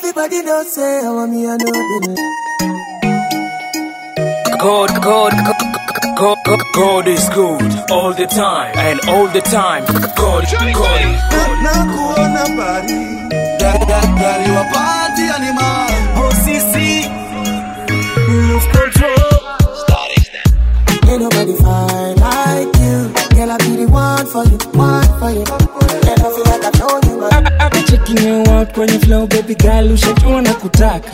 Everybody knows say how me I know them. God is good all the time and all the time. God is good. Nakuona party, dari wa party animal. Oh sisi, lose control. Ain't nobody fine like you. Girl, I be the one for you, one for you. And I feel like I know you, man. I've been checking you out when you flow, baby girl, ushajuwa na kutaka.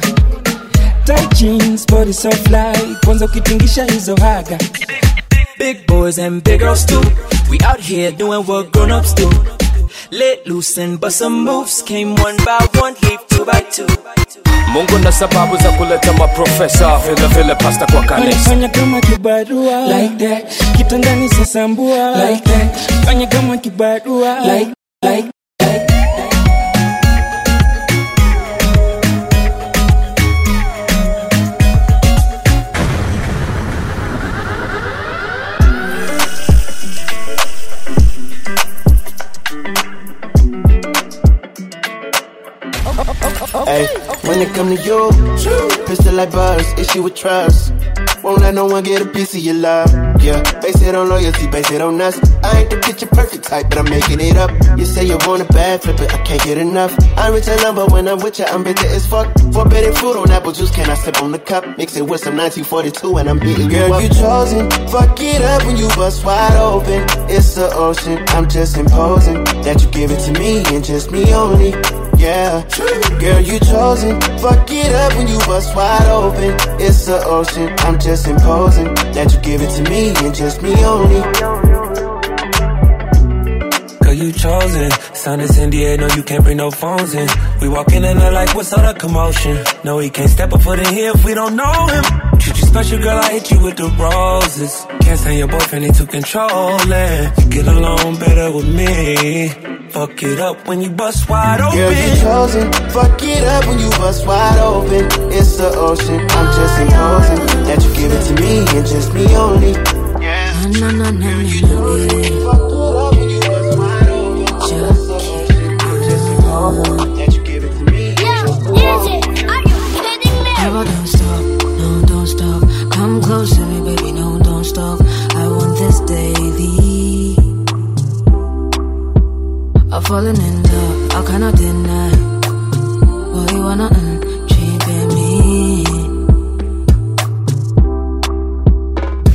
Tight jeans, body so fly, kwanza ukitingisha hizo haga. Big boys and big girls too. We out here doing what grown-ups do. Let loose and bust some moves. Came one by one, leave two by two. Mungu na sababu za kuleta maprofessor vile vile pasta kwa kanisa. Fanya kama kibarua like that. Kitandani sasambua like that. Fanya kama kibarua like Hey, when it come to you, pistol like bars, issue with trust. Won't let no one get a piece of your love. Yeah, base it on loyalty, base it on us. I ain't the picture perfect type, but I'm making it up. You say you want a bad flip, but I can't get enough. I reach a number when I'm with you, I'm bitter as fuck. Forbidden fruit on apple juice, can I sip on the cup? Mix it with some 1942 and I'm beating you up. Girl, you chosen, fuck it up when you bust wide open. It's the ocean, I'm just imposing that you give it to me and just me only. Yeah, girl, you chosen. Fuck it up when you bust wide open. It's the ocean, I'm just imposing that you give it to me and just me only. Girl, you chosen. Sound is in the air, no, you can't bring no phones in. We walk in and they're like, what's all the commotion? No, he can't step a foot in here if we don't know him. Treat you special, girl, I hit you with the roses. Can't stand your boyfriend, into controlling. You get along better with me. Fuck it up when you bust wide open. Girl, you chosen. Fuck it up when you bust wide open. It's the ocean, I'm just imposing that you give it to me and just me only. Yeah. No, no, no, no, girl, you chosen. Fuck it up when you bust wide open. Just keep I'm just imposing that you give it to me. Yeah, music. Are you kidding me? Never don't stop. No, don't stop. Come close to me, baby. No, don't stop. I want this daily. I'm falling in love, I cannot deny. Well, you wanna cheap me.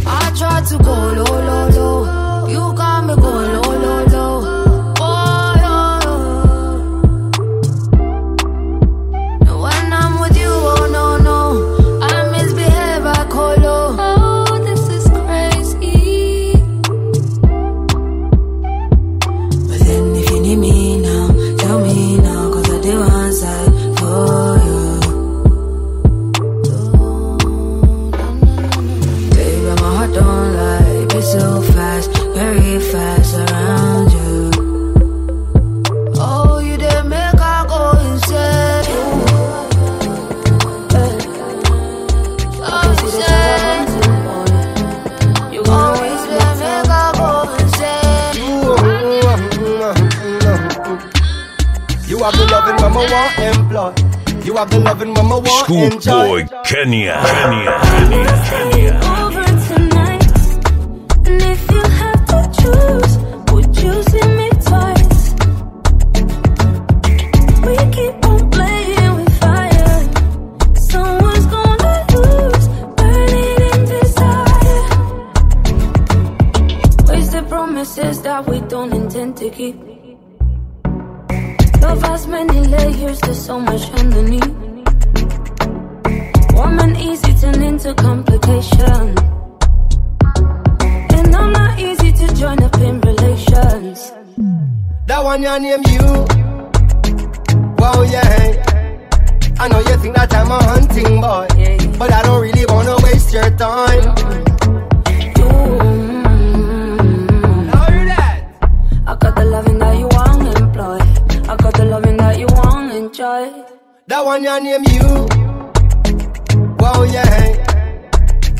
I tried to go low, low, low. You got me going low, low, low. Oh, yeah. And when I'm with you, oh, no, no. I misbehave, I call low. Oh, this is crazy. But then if you need me now, tell me now, cause I do one side for you. Baby, my heart don't lie, it beats so fast, very fast around you. Oh, you did make I go insane. Oh, you said, you always did make I go insane. You have the loving mama want employ. You have the loving mama want enjoy. Schoolboy Kenya. That we don't intend to keep. Love has many layers, there's so much underneath. Warm and easy turn into complication. And I'm not easy to join up in relations. That one your name you. Wow, yeah. I know you think that I'm a hunting boy, yeah. But I don't really wanna waste your time. I got the loving that you want to employ. I got the loving that you want to enjoy. That one your name you. Wow, yeah.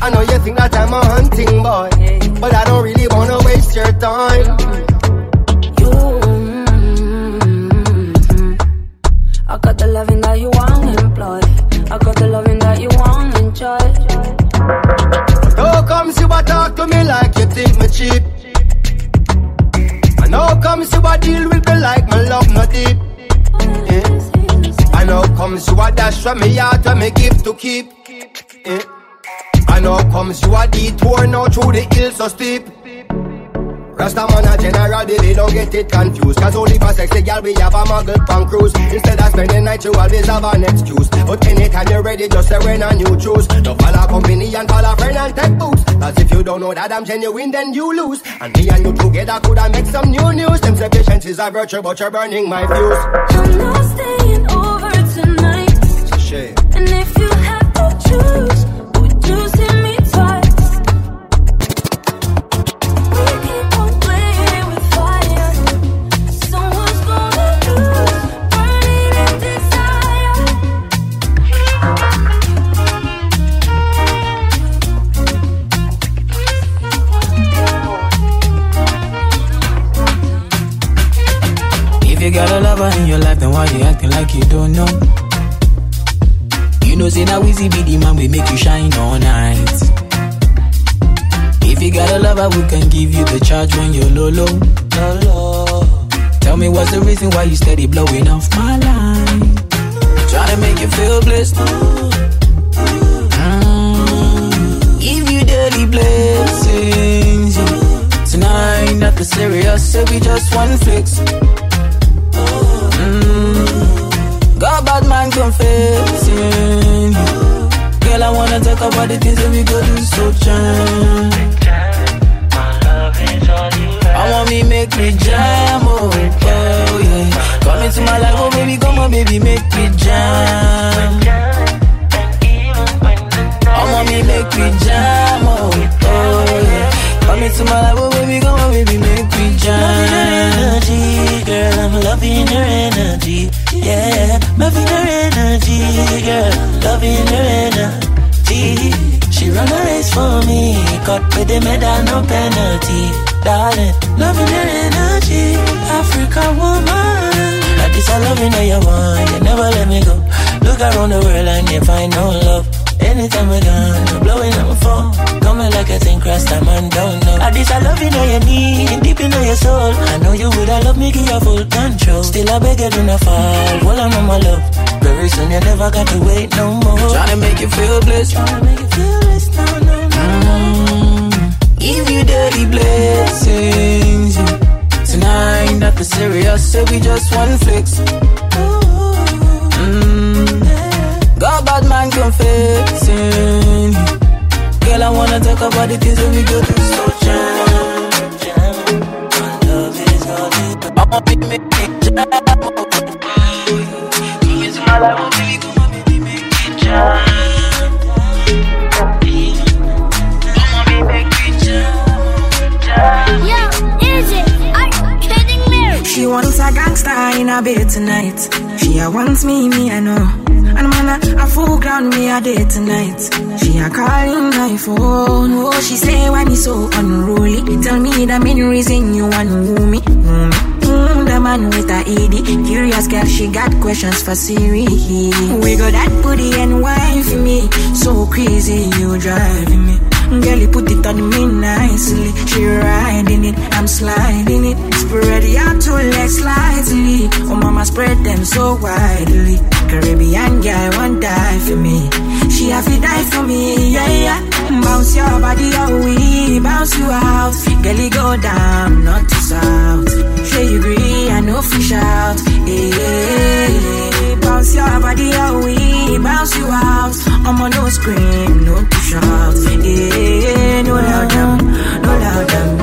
I know you think that I'm a hunting boy, yeah. But I don't really wanna waste your time. You I got the loving that you want to comes you a deal with me like my love no deep. I know comes you a dash from me out when me give to keep. I know comes you a detour now through the hills so steep. Rastaman a general, baby, don't get it confused. Cause only for sexy girl we have a muggle pan cruise. Instead of spending night, you always have an excuse. But anytime you're ready, just say when and you choose. Don't follow company and follow friend and take boots. Cause if you don't know that I'm genuine, then you lose. And me and you together coulda make some new news. Them say patience is a virtue, but you're burning my fuse. You're not staying over tonight. And if you had to choose, would you see me twice? You got a lover in your life, then why you acting like you don't know? You know, say that Weezy be the man, we make you shine all night. If you got a lover, we can give you the charge when you're low, low, low, low. Tell me what's the reason why you steady blowing off my line? Trying to make you feel blessed. Give you daily blessings. Tonight, nothing serious, it'll be just one fix. Got bad man confessing. Girl, I wanna talk about the things that we go do so jam. I want me make me jam, oh, oh yeah. Come into my life, oh baby, come on baby, make me jam. I want me make me jam, oh, oh yeah. Come into my life, oh baby, come on, baby, make me jam. Loving her energy, girl, I'm loving her energy. Yeah, loving her energy, girl, loving her energy. She run a race for me, caught with a medal, no penalty. Darling, loving her energy, Africa woman. Like this, I love you, know you want, you never let me go. Look around the world and you find no love. Anytime we're gone, I'm blowing up my phone. Coming like a thing, crossed a man down now. At least I love you, know you need, deep in your soul. I know you would, I love me, give you full control. Still I beg you, do not fall, while I'm on my love. Very soon you never got to wait no more. Tryna make you feel blessed. Tryna make you feel blessed, no, no, no. Give you dirty blessings. Tonight, nothing serious, so we just one flex. Got bad man confessing. Girl, I wanna talk about the things that we go through so jam. My love is all in. I want me to make it jam. Come into my life, oh baby, come on, baby, make it jam. Come on, baby, make it jam. Yo, is it? Are you kidding me? She wants a gangsta in her bed tonight. She wants me, I know. And man, I full ground me a day tonight. She a calling my phone. Oh, she say why me so unruly. Tell me the main reason you want me. The man with a ED. Curious girl, she got questions for Siri. We got that booty and wife me. So crazy, you driving me. Girl, you put it on me nicely. She riding it, I'm sliding it. Spread your two legs slightly. Oh, mama, spread them so widely. Caribbean girl won't die for me. She have to die for me, yeah, yeah. Bounce your body, oh, we bounce you out. Girl, you go down, not to south. Say you agree, I know fish out, hey, hey, hey. Bounce your body, oh, we bounce you out. I'm on no scream, no to shout, hey, no loud jump, no loud jump.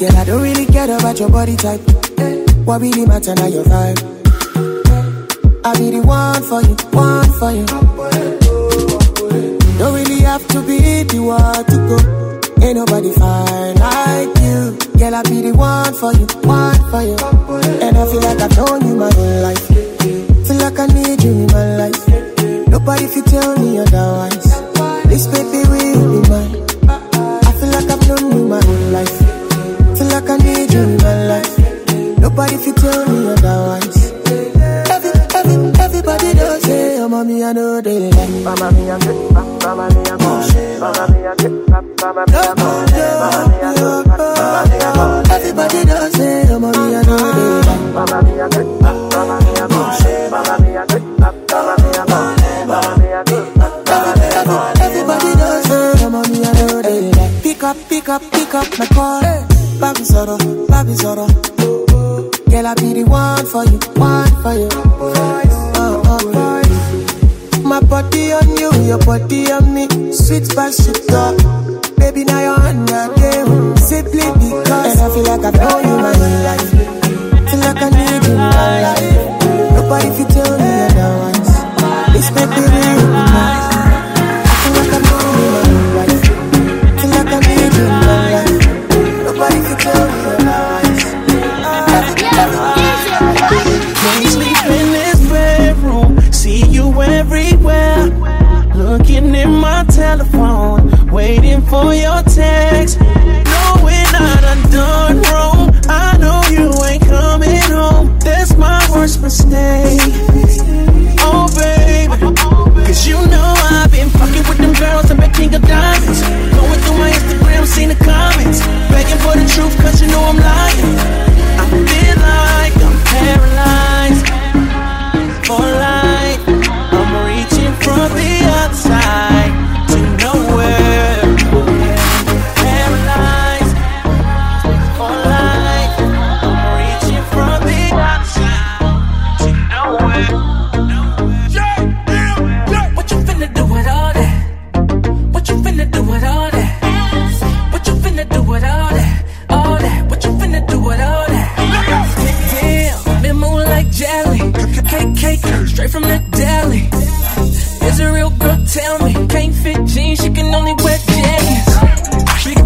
Girl, I don't really care about your body type. What really matter now your vibe? I be the one for you, one for you. Don't really have to be the one to go. Ain't nobody fine like you. Girl, I be the one for you, one for you. And I feel like I've known you my whole life. Feel like I need you in my life. Nobody can tell me otherwise. This baby will be mine. I feel like I've known you my whole life. Feel like I need you in my life. Nobody can tell me otherwise. Everybody does say, oh, mommy, I know they like me. Mama, me, I'm good. Mama, me, I'm good. Mama, me, I'm good. Mama, me, I'm good. Everybody does say, oh, mommy, Baby Zoro. Girl, I be the one for you. Oh. My body on you, your body on me. Sweet passion, baby, now you're on your game. Simply because, and I feel like I know you my whole life. Feel like I need you my life. Nobody can tell me otherwise. It's making me real nice. I feel like I know you my whole life. Feel like I need you my life. Nobody can tell me otherwise. Don't sleep in this bedroom. See you everywhere. Looking in my telephone, waiting for your text. Knowing I done wrong, I know you ain't coming home. That's my worst mistake. Oh baby, 'cause you know I've been fucking with them girls and been king of diamonds. Going through my Instagram, seen the comments, begging for the truth 'cause you know I'm lying. I feel like I'm paralyzed for life. I'm reaching from the other side to nowhere. Paralyzed for life. I'm reaching from the other side to nowhere. Yeah. What you finna do with all that? What you finna do with all that? What you finna do with all that? All that. What you finna do with all that? Damn, been moving like jelly. Cake, straight from the deli. Is a real girl, tell me. Can't fit jeans, she can only wear jeans.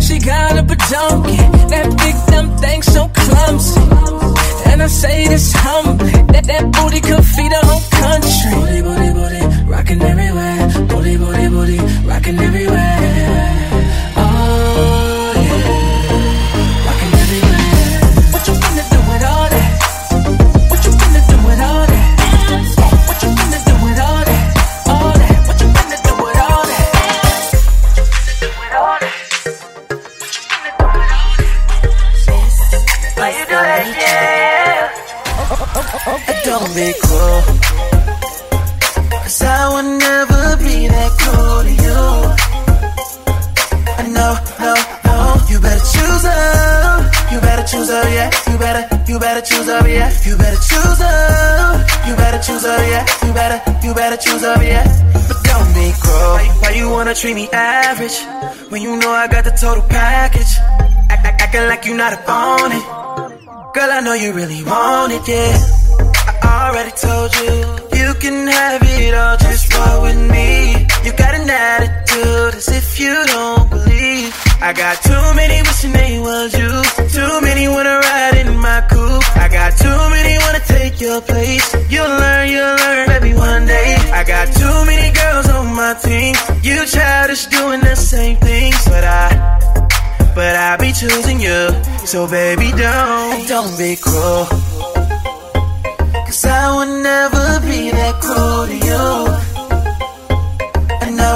She got up a donkey. That big dumb thing so clumsy. And I say this humbly. That booty could feed a whole country. Booty, rockin' everywhere. Booty, rockin' everywhere. Oh yeah, rockin' everywhere. What you finna do with all that? What you finna do with all that? What you finna do with all that? All that. What you finna do with all that? Why you do that, yeah? Don't be cruel, 'cause I would never be that cruel to you. No, you better choose up. You better choose up, yeah. But don't be cruel. Why you wanna treat me average when you know I got the total package? Acting like you not up on it. Girl, I know you really want it, yeah. I already told you, you can have it all, just roll with me. You got an attitude as if you don't believe. I got too many wishing they was you. Too many wanna ride in my coupe. I got too many wanna take your place. You'll learn, baby, one day. I got too many girls on my team. You childish doing the same things, but I be choosing you. So baby, don't be cruel, 'cause I would never be that cruel to you. And no,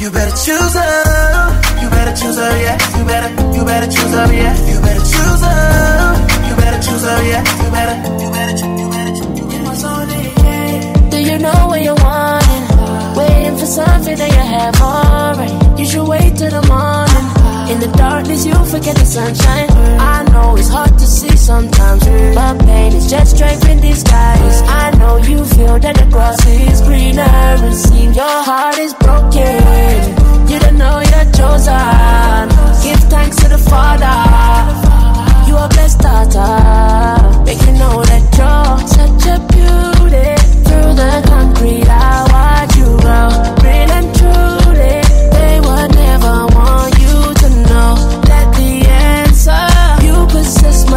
you better choose up, yeah. Do you know what you're wanting? Waiting for something that you have already. You should wait till the morning. In the darkness, you forget the sunshine. I know it's hard to see sometimes, but pain is just draping these skies. I know you feel that the grass is greener, and seems your heart is broken. You don't know you're chosen. Give thanks to the Father. You are blessed, daughter. Make you know that you're such a beauty. Through the concrete, I watch you grow. Real and truly, they would never want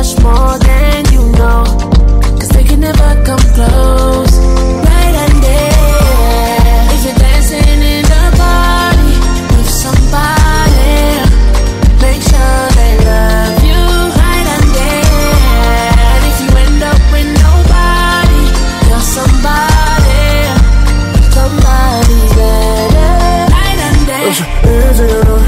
much more than you know, 'cause they can never come close. Right and there, if you're dancing in the party with somebody, make sure they love you. Right and there, and if you end up with nobody, you're somebody better. Right and there, it's easy enough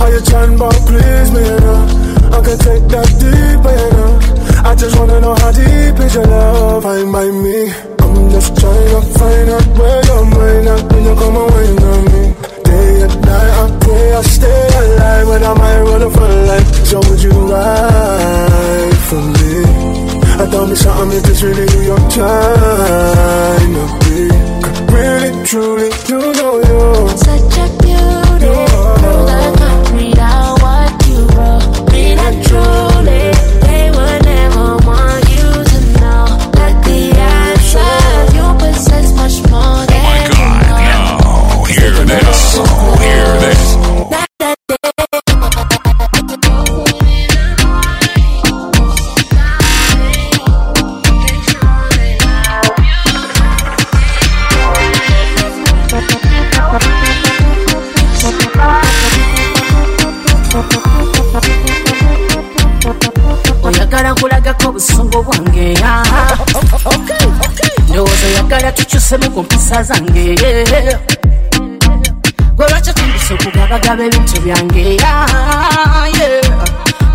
how you trying to please me enough. I can take that deeper, you know. I just wanna know how deep is your love. Find by me, I'm just trying to find out where your mind at. When you come away from me, day and night I pray I stay alive, but I might run for life. So would you ride? me something, is this really who you're trying to be? Really, truly, you know you're such a beauty, girl, I can't read out what you wrote. Read it truly, they would never want you to know that the answer you possess much more than you know. Oh my God, no, hear this, hear this. Zange Gwacha tumbisa okugabagaba ebintu byange yeah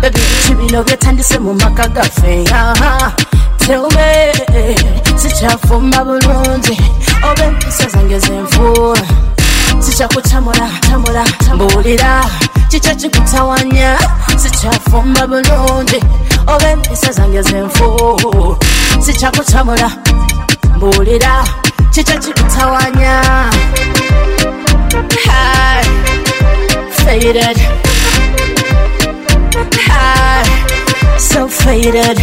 baby chibino byetandise mu maka gaffe tell me sichafuma bulungi obe mpisa zange zenfuula sichakutamula tamula mbulira kichakikutawanya sichafuma bulungi obe mpisa zange zenfuula sichakutamula mbulira Chichachikutawanya I faded I so faded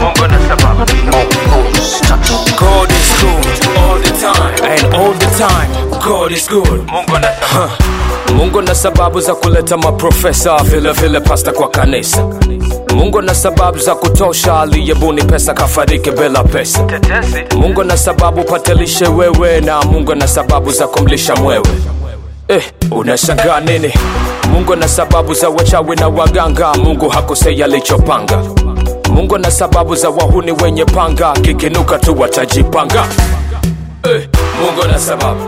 I'm gonna step up God is good all the time and all the time God is good I'm gonna Mungu na sababu za kuleta maprofesa vile vile pasta kwa kanisa Mungu na sababu za kutosha aliyebuni pesa kafariki bila pesa Mungu na sababu patelishe wewe na Mungu na sababu za kumlisha mwewe unashangaa nini Mungu na sababu za wachawi na waganga Mungu hakosea alichopanga Mungu na sababu za wahuni wenye panga kikinuka tu watajipanga Mungu na sababu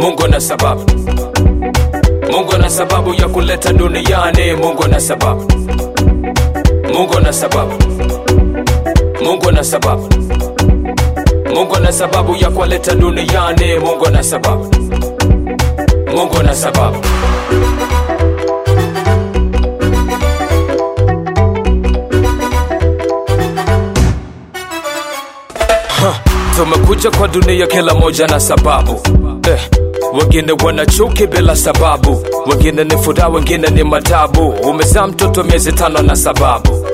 Mungu na sababu Mungu na sababu ya kuleta duniani Mungu na sababu Mungu na sababu Mungu na sababu Mungu na sababu ya kuleta duniani Mungu na sababu Mungu na sababu Tumekuja kwa dunia kila moja na sababu Wengine wanachuki bila sababu Wengine ni furaha wengine ni matabu Umezaa mtoto miezi 5 na sababu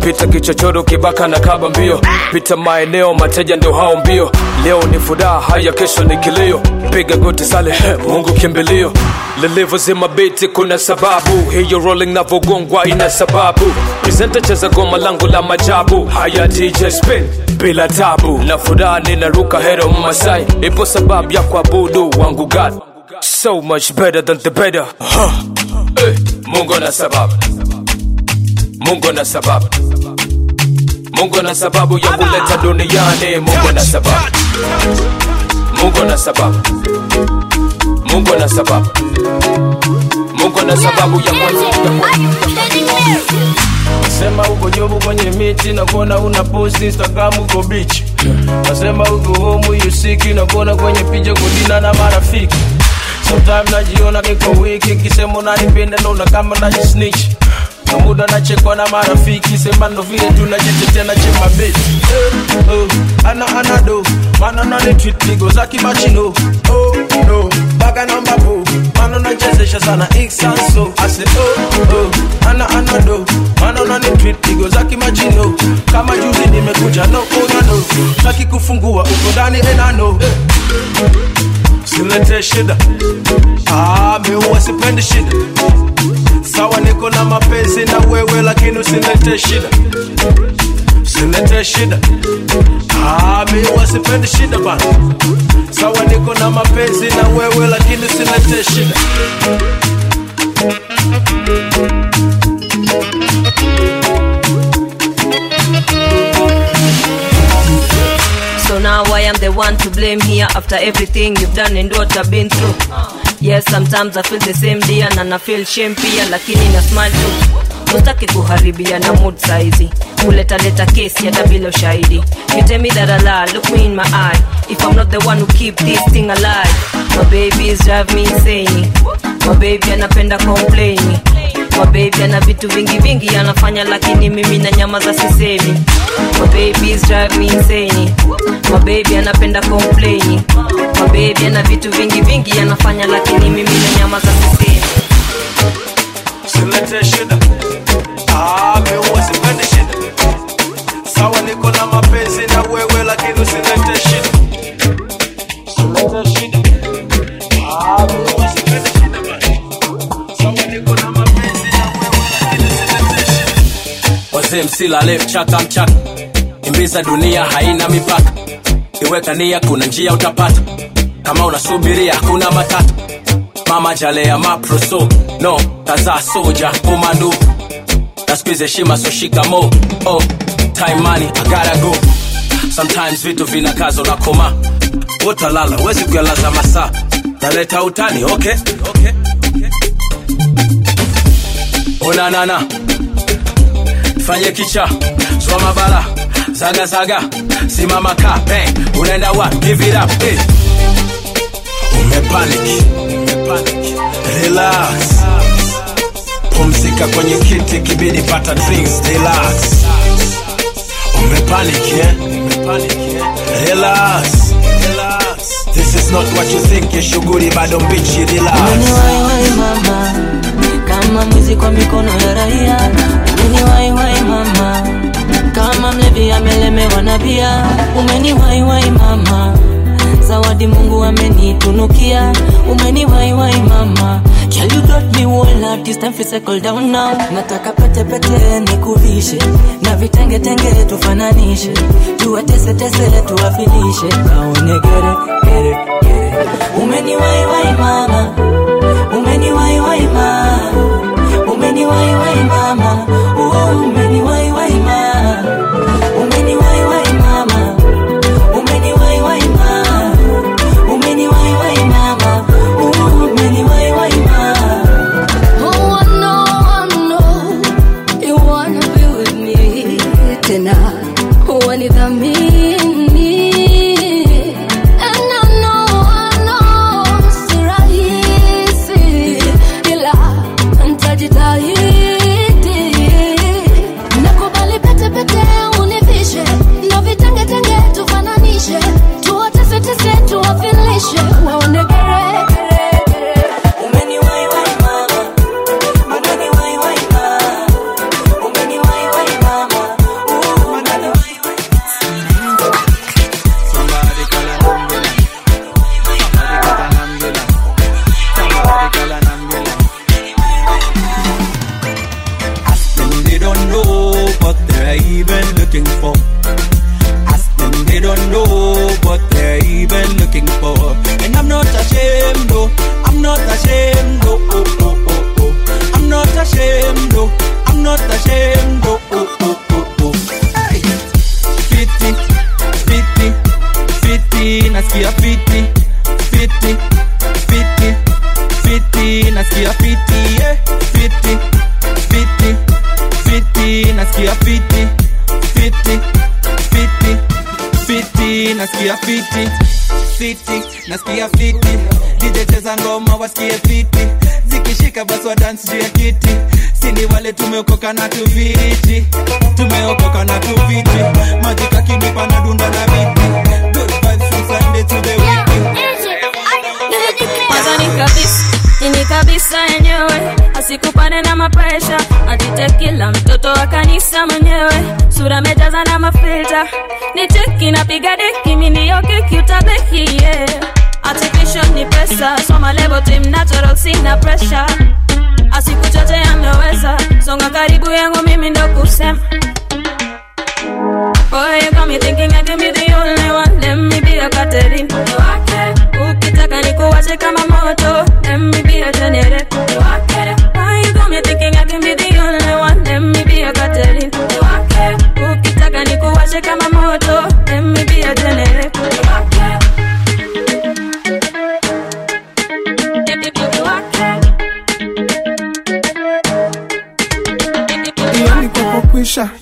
Pita kichochoro kibaka na kaba mbio Pita maeneo mateja ndio hao mbio Leo ni furaha haya kesho ni kilio Piga goti sale Mungu kimbilio Lilivu zima biti kuna sababu Hiyo rolling na vugongwa ina sababu Presenta cheza goma langu la majabu Haya DJ spin bila tabu Na furaha ninaruka hero masai Ipo sababu ya kuabudu wangu God So much better than the better Mungu na sababu Mungu na sababu Mungu na sababu ya kuleta duniani Mungu na sababu Mungu na sababu Mungu na sababu Mungu na sababu ya kuleta Nasema huko jobu kwenye miti na kuona una post Instagram uko bitch Nasema huko home you sick na kuona kwenye picha kudina na marafiki Sometimes najiona niko weak kisema unanipenda na kama unajisnitch Na muda nachekwa na marafiki Sema ndo vile tunajitetea na chema bitch Ana do Mano na le tweet nigo za kimachino Oh no Baga na mbabu Mano na chezesha sana X and so I say Ana do Mano na le tweet nigo za kimachino Kama juzi nimekuja no oh no Taki kufungua uko ndani enano Silete shida Mewa sipendi shida Sawa niko na mapenzi na wewe lakini usilete shida Usilete shida Mewa sipendi shida bana Sawa niko na mapenzi na wewe lakini usilete shida So now I am the one to blame here After everything you've done and what I've been through Yes, sometimes I feel the same dear And I feel shame pia Lakini na smile too Mustaki kuharibia na mood size Kuleta leta case ya bila ushahidi You tell me that I lie, look me in my eye If I'm not the one who keep this thing alive My babies drive me insane My baby anapenda complain Mababy ana vitu vingi vingi anafanya, lakini mimi na nyama za sisemi. Mababies drive me insane. Mababy anapenda complain. Mababy ana vitu vingi vingi anafanya, lakini mimi na nyama za sisemi. Silete shida. Ah, me usipendi shida. Sawa niko na mapenzi na wewe, lakini usilete shida. Silete shida. Ah, me usipendi shida bana. Sawa niko na mapenzi na wewe, lakini usilete shida. Wazee msila left chata mchata. Imbiza dunia haina mipaka. Iweka nia kuna njia utapata. Kama unasubiria hakuna matata. Mama jalea mapro so. No, taza soja komando. Na squeeze shima so shikamo. Oh, time money, I gotta go. Sometimes vitu vina kazo na koma. Wota lala, wezi kuyalaza masa. Naleta utani, okay? Okay. Oh na na na. Fanye kicha, zwa mabala. Zaga zaga, simama ka. Bang, unaenda wa, give it up, hey. Ume panic. Relax. Pumzika kwenye kiti kibidi pata drinks. Relax. Ume panic, yeah? Relax. This is not what you think. It's shuguri bado mbichi. Relax. Umeniwaiwai mama, kama mwizi kwa mikono ya raia. Umeniwaiwai mama, kama mlevi amelemewa na bia. Umeniwaiwai mama, zawadi Mungu amenitunukia. Umeniwaiwai mama, girl, you got me all out. This time for settle down now. Nataka pete nikuvishe, na vitenge tenge tufananishe, tuwatese tuwafilishe. Kaone gere. Umeniwaiwai mama. Oh, umeniwaiwai mama.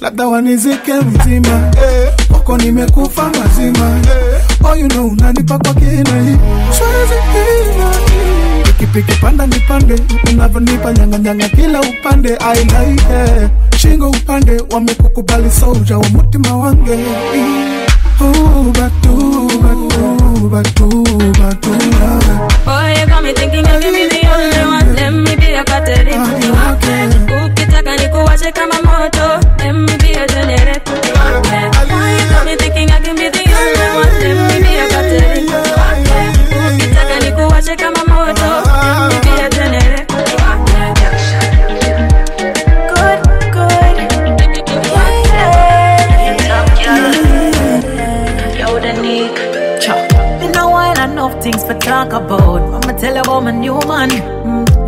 Labda wanizike mzima, wako nimekufa mazima. Oh, you know, unanipa kwa kina. Swezi kina, Nikipanda nipande, unavyonipa nyanga nyanga kila upande. I like it, shingo upande, wamekukubali soja wa mutima wange. Oh, batu, batu, batu, batu. Boy, you got me thinking you'll be the only one. Let me be a battery. Ukitaka nikuwache kama moto, let me be a generator. Boy, you got me thinking I can be the only one. Let me be a battery. Ukitaka nikuwache kama moto, let me be a generator. Things for talk about. I'ma tell you about my new man.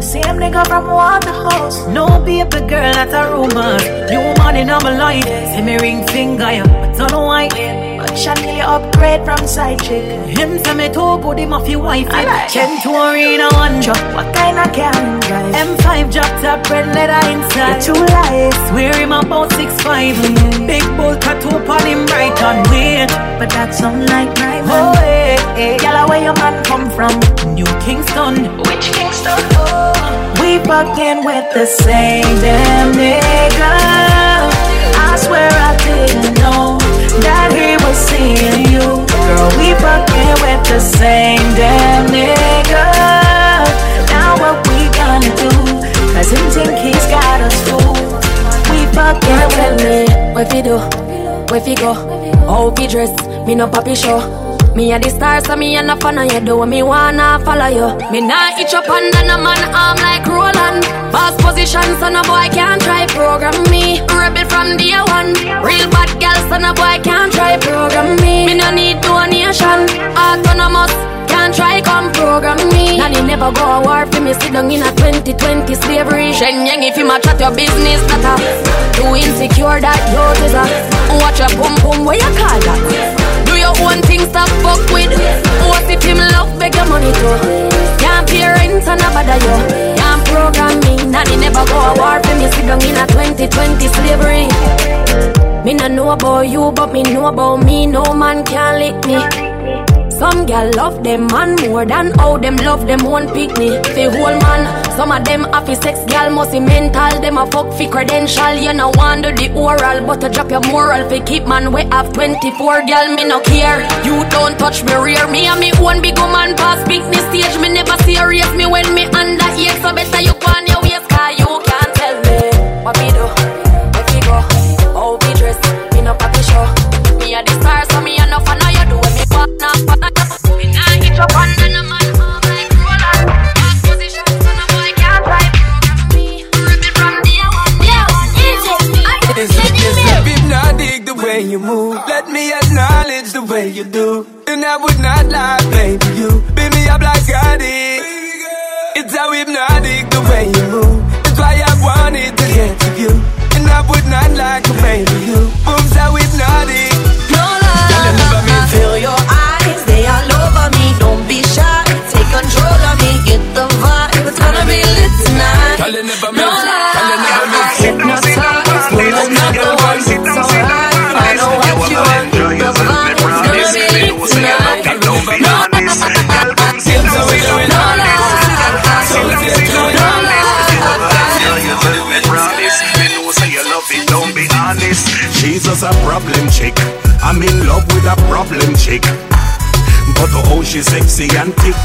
Same nigga from Waterhouse. No baby girl, that's a rumor. New man in my life. See me ring finger, yeah. I don't know why. But Chanel upgrade from side chick. Him for me too good, him off your wife. Chen to arena one drop. What kind of can drive? M5 dropped up red leather inside. Two lies. Wear him about 6'5". Big bull tattoo on him right on weird. But that's some like my man. Oh, girl, where your man come from? New Kingston. Which Kingston? Oh. We fucking with the same damn nigga. I swear I didn't know that he was seeing you. Girl, we fucking with the same damn nigga. Now what we gonna do? Cause him think he's got us fooled. We fucking with it. What we do? Where we go? How we dress? Me no papi show. Me a the star, so me a na fan of you. Do me wanna follow you. Me nah itch up under a man arm like Roland. Boss position, so no boy can't try program me. Rebel from day one. Real bad girl, so no boy can't try program me. Me no need donation. Autonomous, can't try come program me. Nanny never go a war for me. Sit down in a 2020 slavery. Shenyang, if you match at your business, that too insecure that you deserve. Watch your boom boom, where you call that? One thing stop fuck with. What if him love beg your money too? Can't parents and a bother you. Can't program me. Nanny never go a war for me. Sit down in a 2020 slavery. Me no know about you, but me know about me. No man can lick me. Some girl love them man more than how them love them won't pick me. The whole man. Some of them happy sex girl must be mental. Them a fuck fi credential. You no want do the oral, but to drop your moral fi keep man. We have 24 girl, me no care. You don't touch me rear. Me and me own big woman pass big the stage. Me never serious. Me when me under here, so better you go on your waist, cause you can't tell me what we do, where we go, how we dress. Me no papi show. Me a the star, so me a no fan of you. Do when me partner. Me nah hit your partner no man. You move. Let me acknowledge the way you do. And I would not lie, baby, you. Baby, I'm like got it. It's how hypnotic the way you move. That's why I wanted to get to you. And I would not lie, baby, you. Boobs how hypnotic. No lie. You'll never me feel your eyes. They all over me. Don't be shy. Take control of me. Get the vibe. It's gonna be lit tonight. You'll never me. No lie. You'll never me. Hypnotized. Well, I'm not the one who's alright. She's just a problem chick. I'm in love with a problem chick. But oh, she's sexy and thick.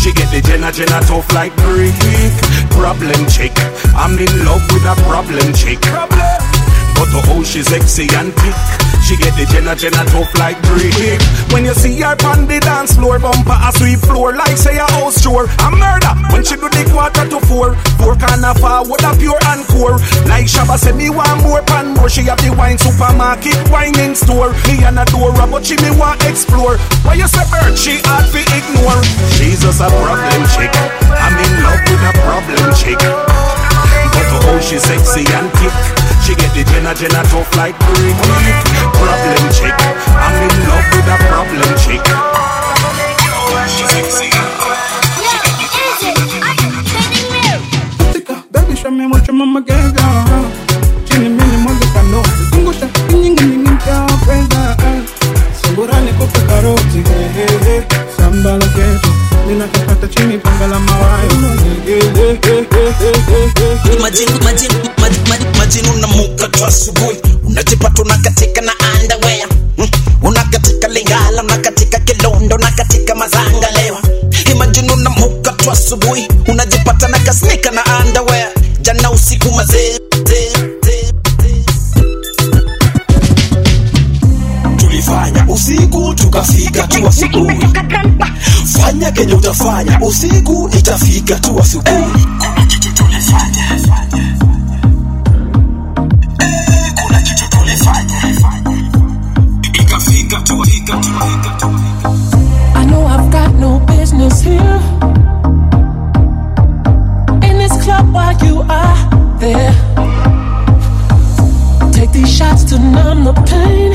She get the Jenna tough like brick. Problem chick. I'm in love with a problem chick. But oh, she's sexy and thick. She get the Jenna tough like brick. When you see her on the dance floor, bumper a sweep floor like say a house chore. A murder when she do the 3:45. Four corner forward a pure encore. Like Shabba said me want more pan more. She have the wine supermarket, wine in store. Me and Adora but she me want explore. Why you say bird she hard to ignore? She's just a problem chick. I'm in love with a problem chick. But oh she's sexy and thick. She get the Jenna tough like brick. Problem chick. I'm in love with a problem chick. She's sexy. She get the Jenna. Baby, show me what your mama gave you. Chini mini mozeka no. Zungusha kinyingi ninja penda. Sungurani kope karoti. Samba la keto. Nina kapata chini panga la mawayo. Majin unamuka asubuhi, unajipata unakatika na underwear, unakatika lingala, unakatika kilondo, unakatika mazanga lewa. Imagine unamuka asubuhi, unajipata nakasnika na underwear, jana usiku mazee. Tulifanya usiku tukafika tu asubuhi. Fanya kenye utafanya usiku itafika tu asubuhi. Kuna kitu tulifanya. I know I've got no business here in this club while you are there. Take these shots to numb the pain,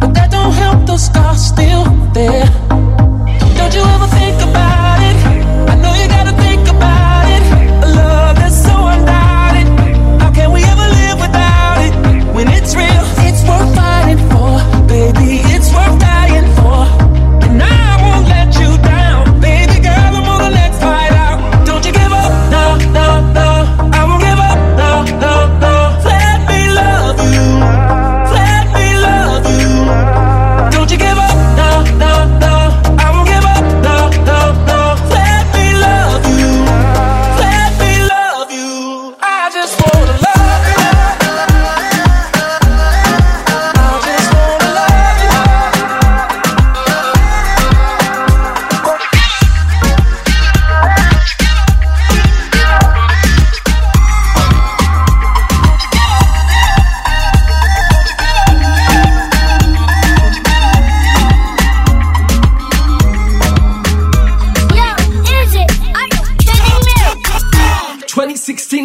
but that don't help, the scars still there. Don't you ever think about it? I know you gotta think about it. A love that's so undoubted, how can we ever live without it? When it's real, it's worth fighting. Baby, it's worth dying for, and I won't let you down. Baby girl, I'm on the next fight out. Don't you give up, no, no, no. I won't give up, no, no, no. Let me love you, let me love you. Don't you give up, no, no, no. I won't give up, no, no, no. Let me love you, let me love you. I just wanna love you.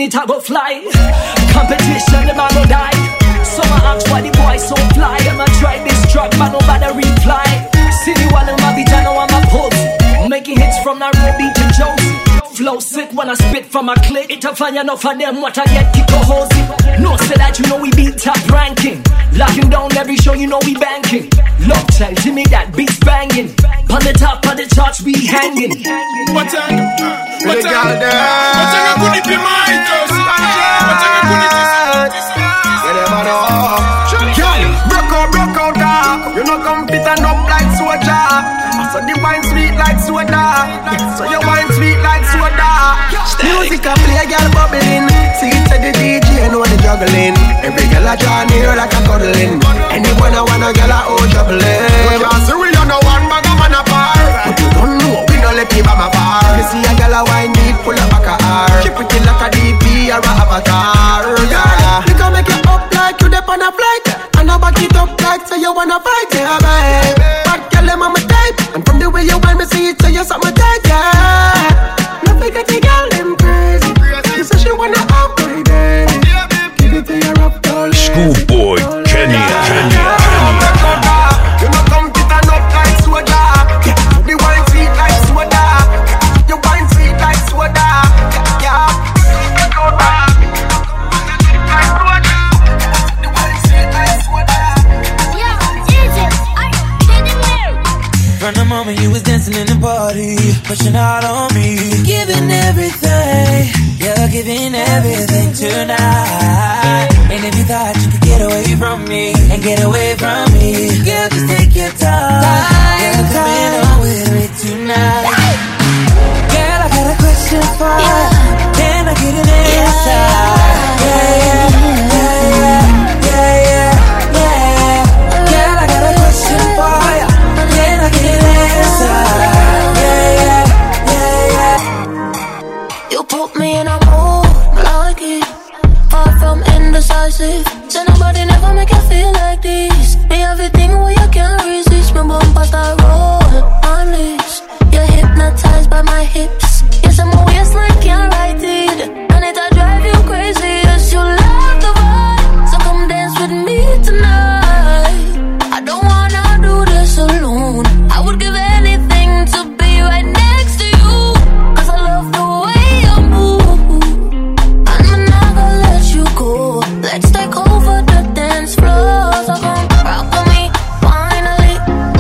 I go fly. Competition, man, no die. So I ask why the boy so fly. I'ma try this drug, man, no bother reply. City wall and my beat, I know I'm a pose. Making hits from Nairobi to Josie. Flow sick when I spit from a clip. It's a fun enough for them, what I get, kick a hosey. No, say that you know we beat top ranking. Locking down every show, you know we banking. Love child, Jimmy, that beat's banging. On the top of the charts, we hanging. Break out, dog. You know, come fit and up like soda. So the wine sweet like soda. So your wine sweet like soda. Music I play, girl bubbling. See it to the DJ, know the juggling. Every girl I draw near like a cuddling. Anyone I wanna girl I owe juggling. So we don't know one bag of man apart. But you don't know, we don't let people by my bar. You see a girl I wine need, pull up like a car. She pretty like a DP or a avatar. Yeah, you can make it up like you dip on a flight. And I back it up like so you wanna fight, yeah, babe. Bad girl, I'm my type. And from the way you wine, me see it so you're something tight, yeah. Get the girl them crazy. You say she wanna upgrade it. Give it to your up girl. Schoolboy Kenya. You know come get an up like soda. The wine sweet like soda. Your wine sweet like soda. Yeah. The wine sweet like soda. Yeah, Egypt, I didn't know. From the moment you was dancing in the party, pushing out on me. Everything, you're giving everything tonight. And if you thought you could get away from me and get away from me, girl, just take your time. You're coming on with me tonight. Girl, I got a question for you. Can I get an answer? Yeah. Girl, I got a question for you. Can I get an answer? Put me in a mood like it. Far from indecisive. Say nobody never make you feel like this. Be everything where you can't resist. My bumper start rolling on lips. You're hypnotized by my hips. Yes, I'm a waist like can't write it. And it'll drive you crazy. Yes, you love the vibe. So come dance with me tonight. I don't wanna do this alone. I would give anything to be right next to you. Cause I love the floors, I won't rock with me. Finally,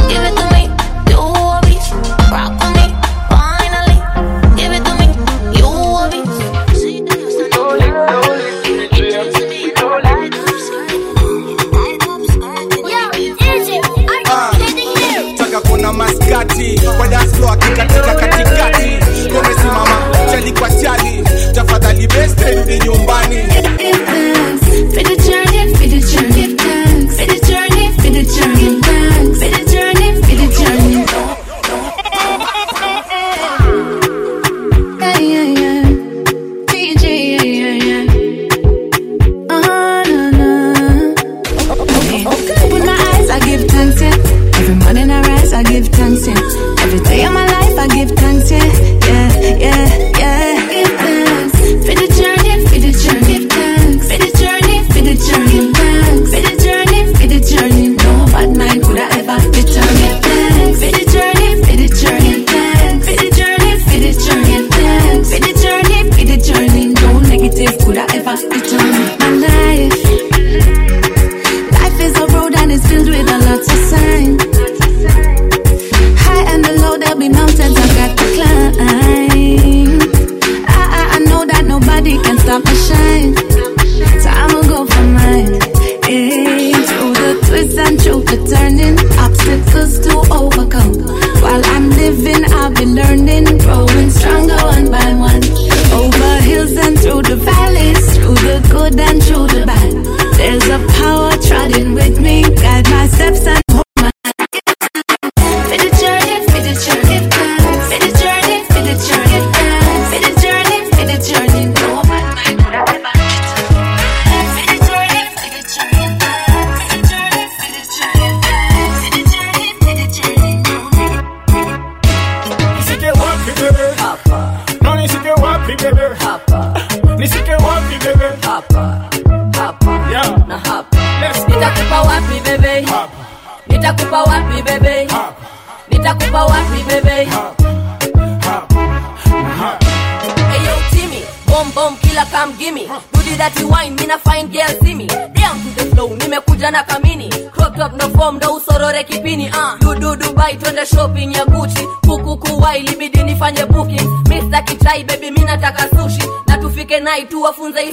give it to me. Do a beat. nyumbani.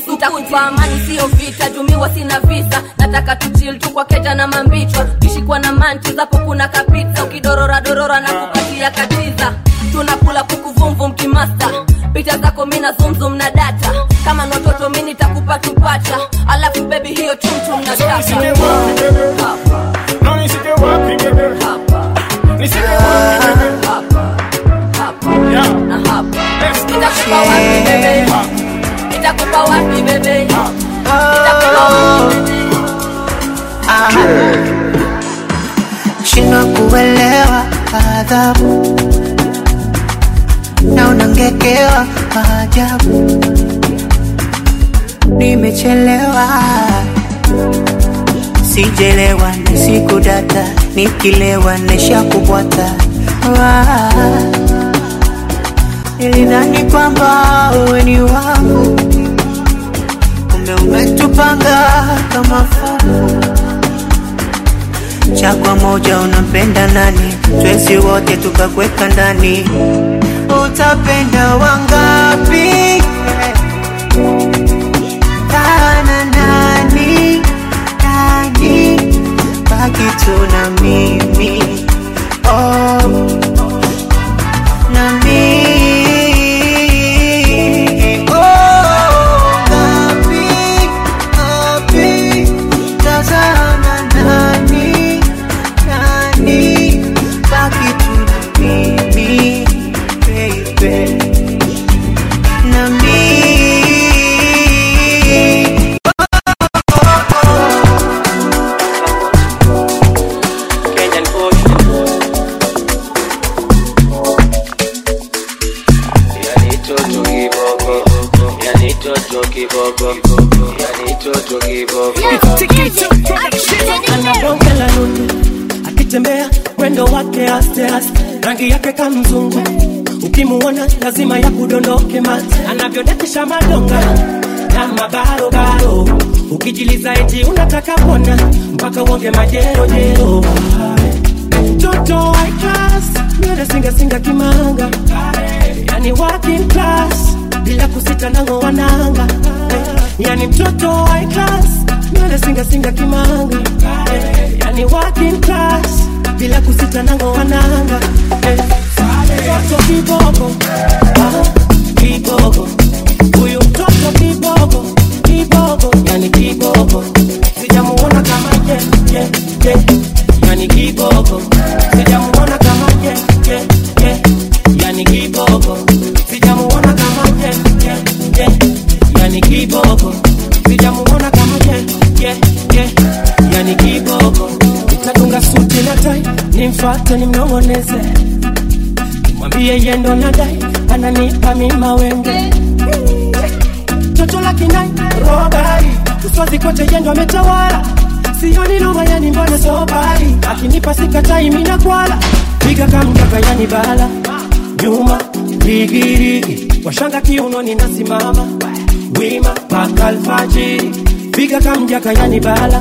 Nitakupa amani sio vita, jumiwa sina visa. Nataka tu chill tu kwa keja na mambichwa. Kishi kwa na manchu zapo kuna kapita. Ukidorora dorora na kupatia katiza. Tunakula kuku vum vum kimasta. Picha zako mina zoom zoom na data. Kama nototo mini nitakupa tupacha. Alafu baby hiyo chum chum na shaka. Nisike wapi bebe hapa. No nisike wapi bebe hapa. Nisike wapi bebe hapa. Hapa ya na hapa. Nitakupa wapi bebe hapa. Shindwa kuelewa adhabu na unangekewa ajabu. Nimechelewa sijelewa nisikudata, nikilewa nishakubwata. Nilidhani kwamba wewe ni wangu, kumbe umetupanga kama fungu. Chagua moja, unampenda nani? Twesi wote tukakuweka ndani. Utapenda wangapi? Kana nani? Nani? Baki tu na mimi. Oh, na mimi. Lazima ya kudondoke mate, anavyodatisha madonga kama barobaro. Ukijiliza eti unataka pona mpaka uonge majero jero. Toto I class, nyoda singa singa kimanga. Yani working class, bila kusita nango wananga. Yani toto I class, nyoda singa singa kimanga. Yani working class, bila kusita nango wananga. Toto kiboko, kiboko, huyu mtoto kiboko. kiboko, sijamuona kama yeah. Yani kiboko, nitatunga suti na tai, nimfuate nimnong'oneze, mwambie yeye ndo nadai, ananipa mimi mawenge. Chocho la kinai, robari, uswazi kote yeye ndo ametawala, sioni lugha yani mbona sobari, akinipa sikatai mimi nakwala, piga kama kaka yani bala, nyuma, digirigi. Washanga kiuno ninasimama wima paka alfajiri, piga kamjaka yani bala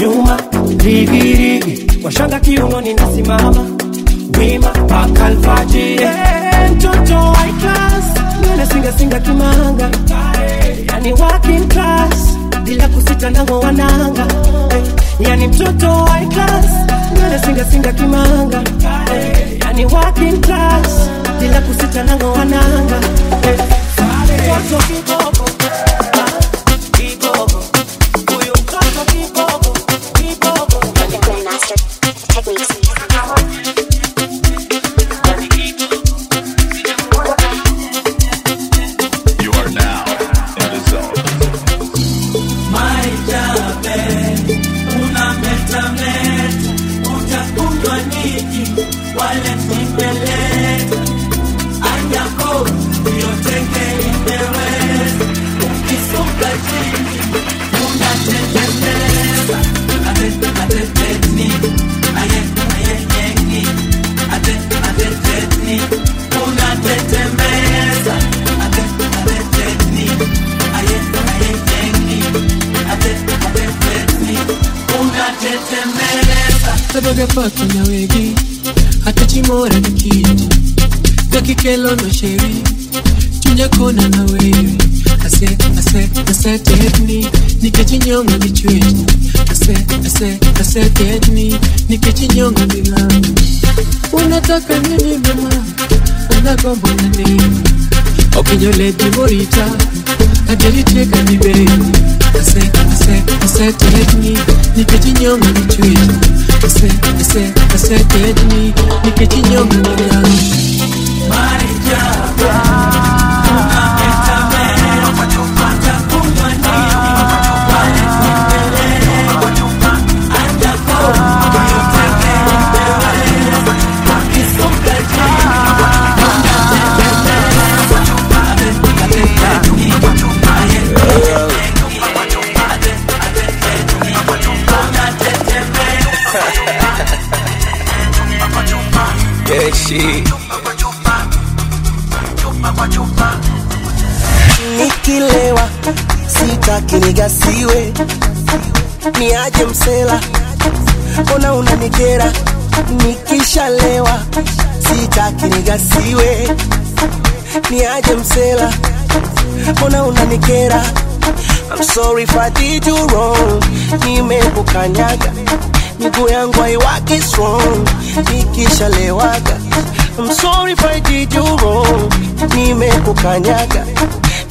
nyuma rigirigi. Washanga kiuno ninasimama wima paka alfajiri, mtoto high class nina singa kimanga, yani working class bila kusita ndango wananga, yani mtoto high class nina singa kimanga, yani working class bila kusita ndango wananga. Mtoto kiboko, kiboko, huyu mtoto kiboko, kiboko. The grandmaster techniques. You are now in the zone. My jabe, unametameta, utakundwa niki, wale nimeleta, anyako, yoteke. Sababu ya patu na wegi, hata chimora ni kitu na kikelo na sheri, chunya kona na wewe. I said technique, nikichinyonga ni chwetu. I said technique, nikichinyonga ni langu. Unataka nini mama, unagombo na nini, okinyole di morita, ajericheka ni baby. I said technique, nikichinyonga ni chwetu. I said technique, nikichinyonga ni langu. Marijaba nikilewa sitaki nigasiwe, niaje msela ona unanikera, nikishalewa sitaki nigasiwe, niaje msela ona unanikera. I'm sorry if I did you wrong, nimekukanyaga miguu yangu haiwaki strong, nikishalewaga. I'm sorry if I did you wrong, nimekukanyaga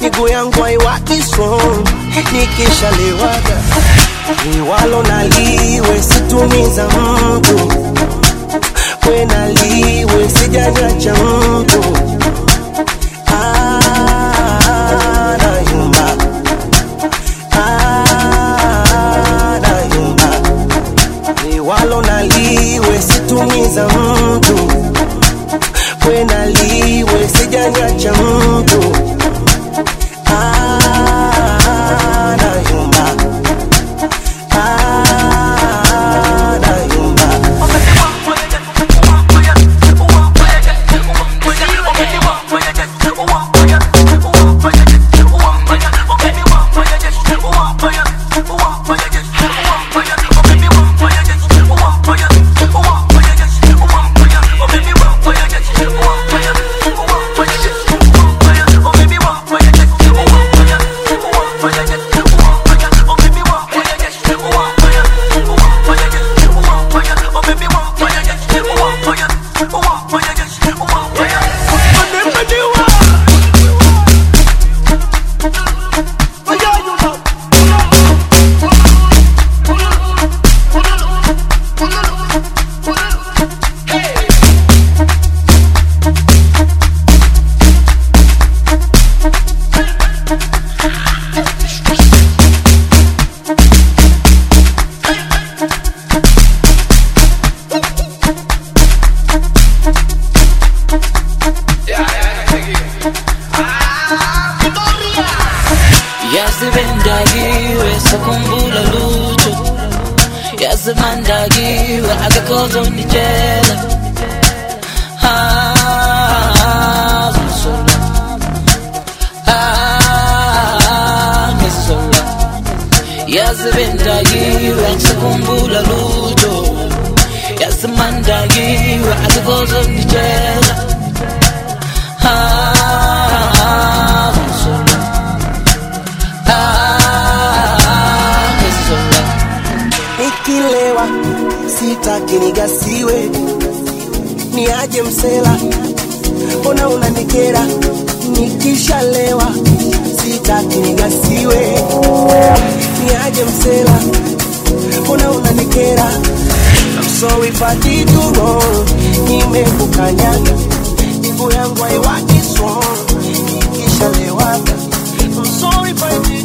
miguu yangu haiwaki strong, nikishalewaga. Niwalo naliwe situmiza mtu, we naliwe sijajacha mtu. Situmiza mtu, we naliwe sijanyacha mtu. Anayumba yazibendagiwe sakumbula lutho yazibandagiwe akakhozo nditshela ah ngizola yazibendagiwe sakumbula lutho yazibandagiwe akakhozo nditshela Nikilewa, sitaki nigasiwe, niaje msela, ona unanikera, nikishalewa, sitaki nigasiwe, niaje msela, ona unanikera, I'm sorry if I did you wrong, nimekukanyanga, miguu yangu haiwaki strong, nikishalewa, I'm sorry if I did you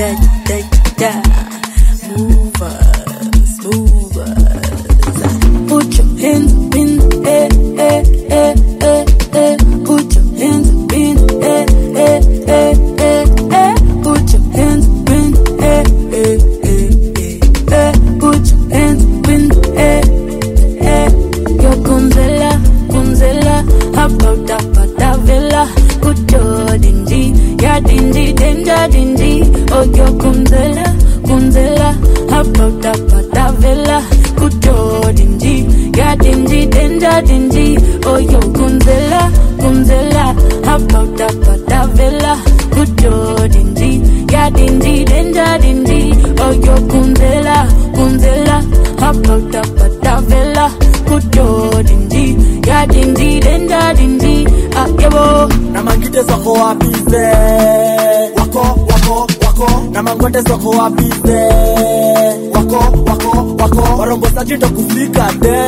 da da da. Movers, movers. Put your hands up in the air, air, air, air, air. Put your hands up in the air, air, air, air, air. Put your hands up in the air, air, air, air, air. Put your hands up in the air, air. Yo Gonzela, Gonzela, about that patavela. Put your dingy, ya dingy, danger dingy. Oh yo Gonzela, Gonzela, about that patavela. Dingy, danger, dingy. Oh, yo, Gonzela, Gonzela. How about that patavela? Good, yo, dingy. Yeah, dingy, danger, dingy. Oh, yo, Gonzela, Gonzela. How about that patavela? Good, yo, dingy. Yeah, dingy, danger, dingy. Ah, yo. Namangite soko wabize. Wako, wako, wako. Namangote soko wabize. Wako, wako, wako. Warongo saji ndo kufika de.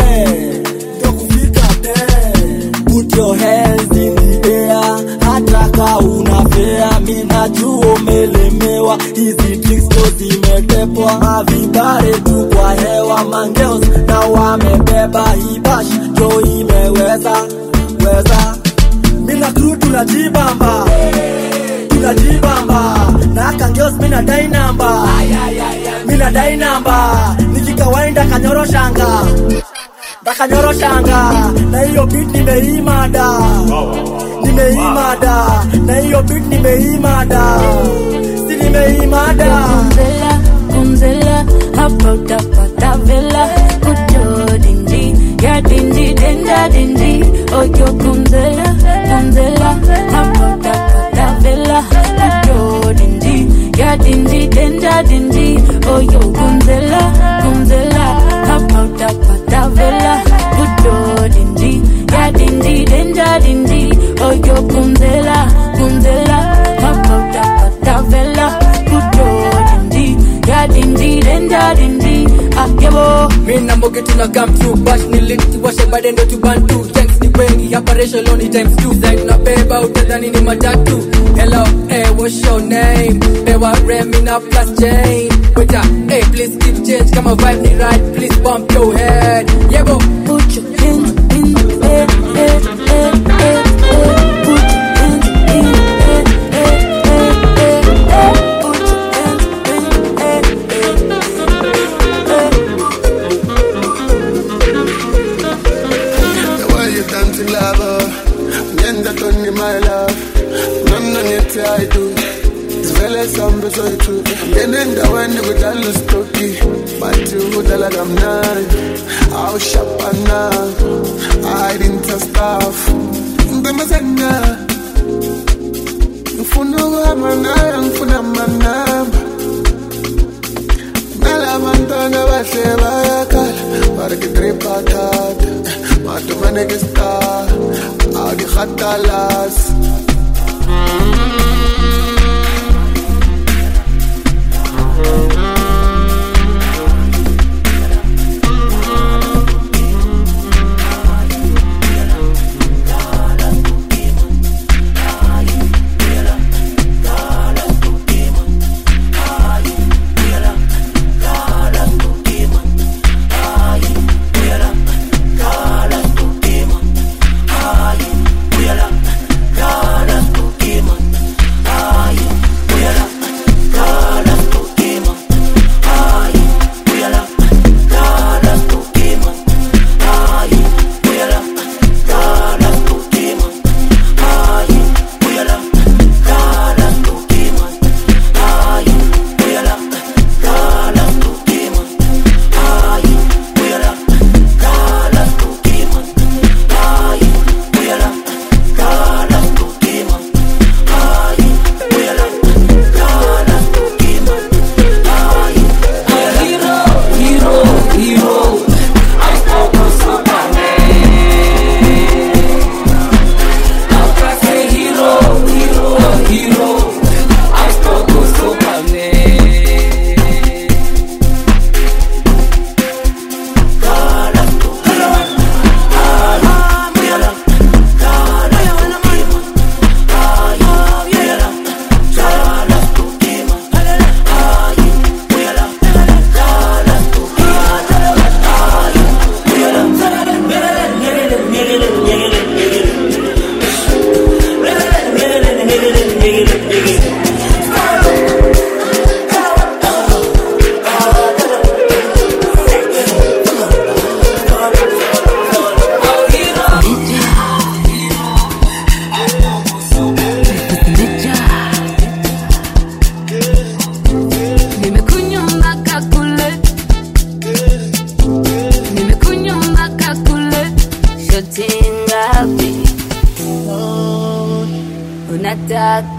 Put your hands in the air. Hata ka unafea. Minajuo melemewa. Hizi tricks to zimetepwa. Mavibare tu kwa hewa. Mangels na wamebeba. Hibash jo imeweza. Weza. Mina crew tunajibamba. Tunajibamba. Na kangels mina dai namba. Mina dai namba. Nikikawainda kanyoro shanga. Dakanyoro shanga, na hiyo beat nimeimada. Nimeimada, na hiyo beat nimeimada. Si nimeimada. Kumzela, kumzela, about the patavela. Kucho dingy, ya dingy, danger dingy. Oh yo kumzela, kumzela, about the patavela. Kucho dingy, ya dingy, danger dingy. Oh yo kumzela, kumzela. About the patavela, good old dingy, yeah dingy, danger dingy. Oh yo Gonzela, Gonzela. About the patavela, good old dingy, yeah dingy, danger dingy. Akebo, me na moge tuna come through, bash ni lick, washe bade ndo tu bantu. Thanks ni wengi, hapa ratio lonely times two. Zaidi na beba utadhani ni matatu. Hello, hey, what's your name? Bewa remi na plus chain. Wait up, hey, please keep change. Come on, vibe me right. Please bump your head. Yeah, bo. Put your hands in the air, air, air, air, air. Put your hands in the air, air, air, air, air. Put your hands in the air, air, air. The way you dancing, lover, nenda toni my love. None of it I do. Sambe so itu yenenda wende kudala stoki mati udala damnai au shapana I didn't staff ndamazana mfuno amana mfuna manam nala mantana baseva yakala barke tripata matu manegesta adi khatalas. God.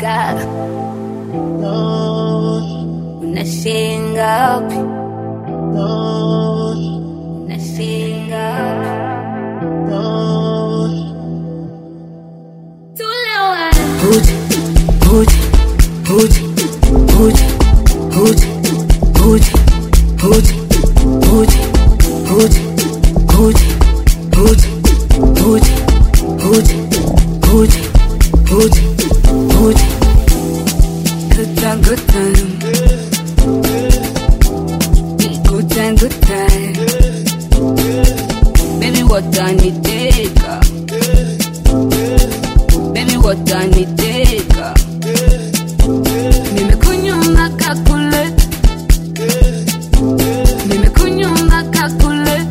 unashinda no. Unashinda upi no. Unashinda no. Tulewa Good, good time, good time, good time. Baby, what I need, take her. Baby, what I need, take her. Mimi kunyuma kakule, mimi kunyuma kakule.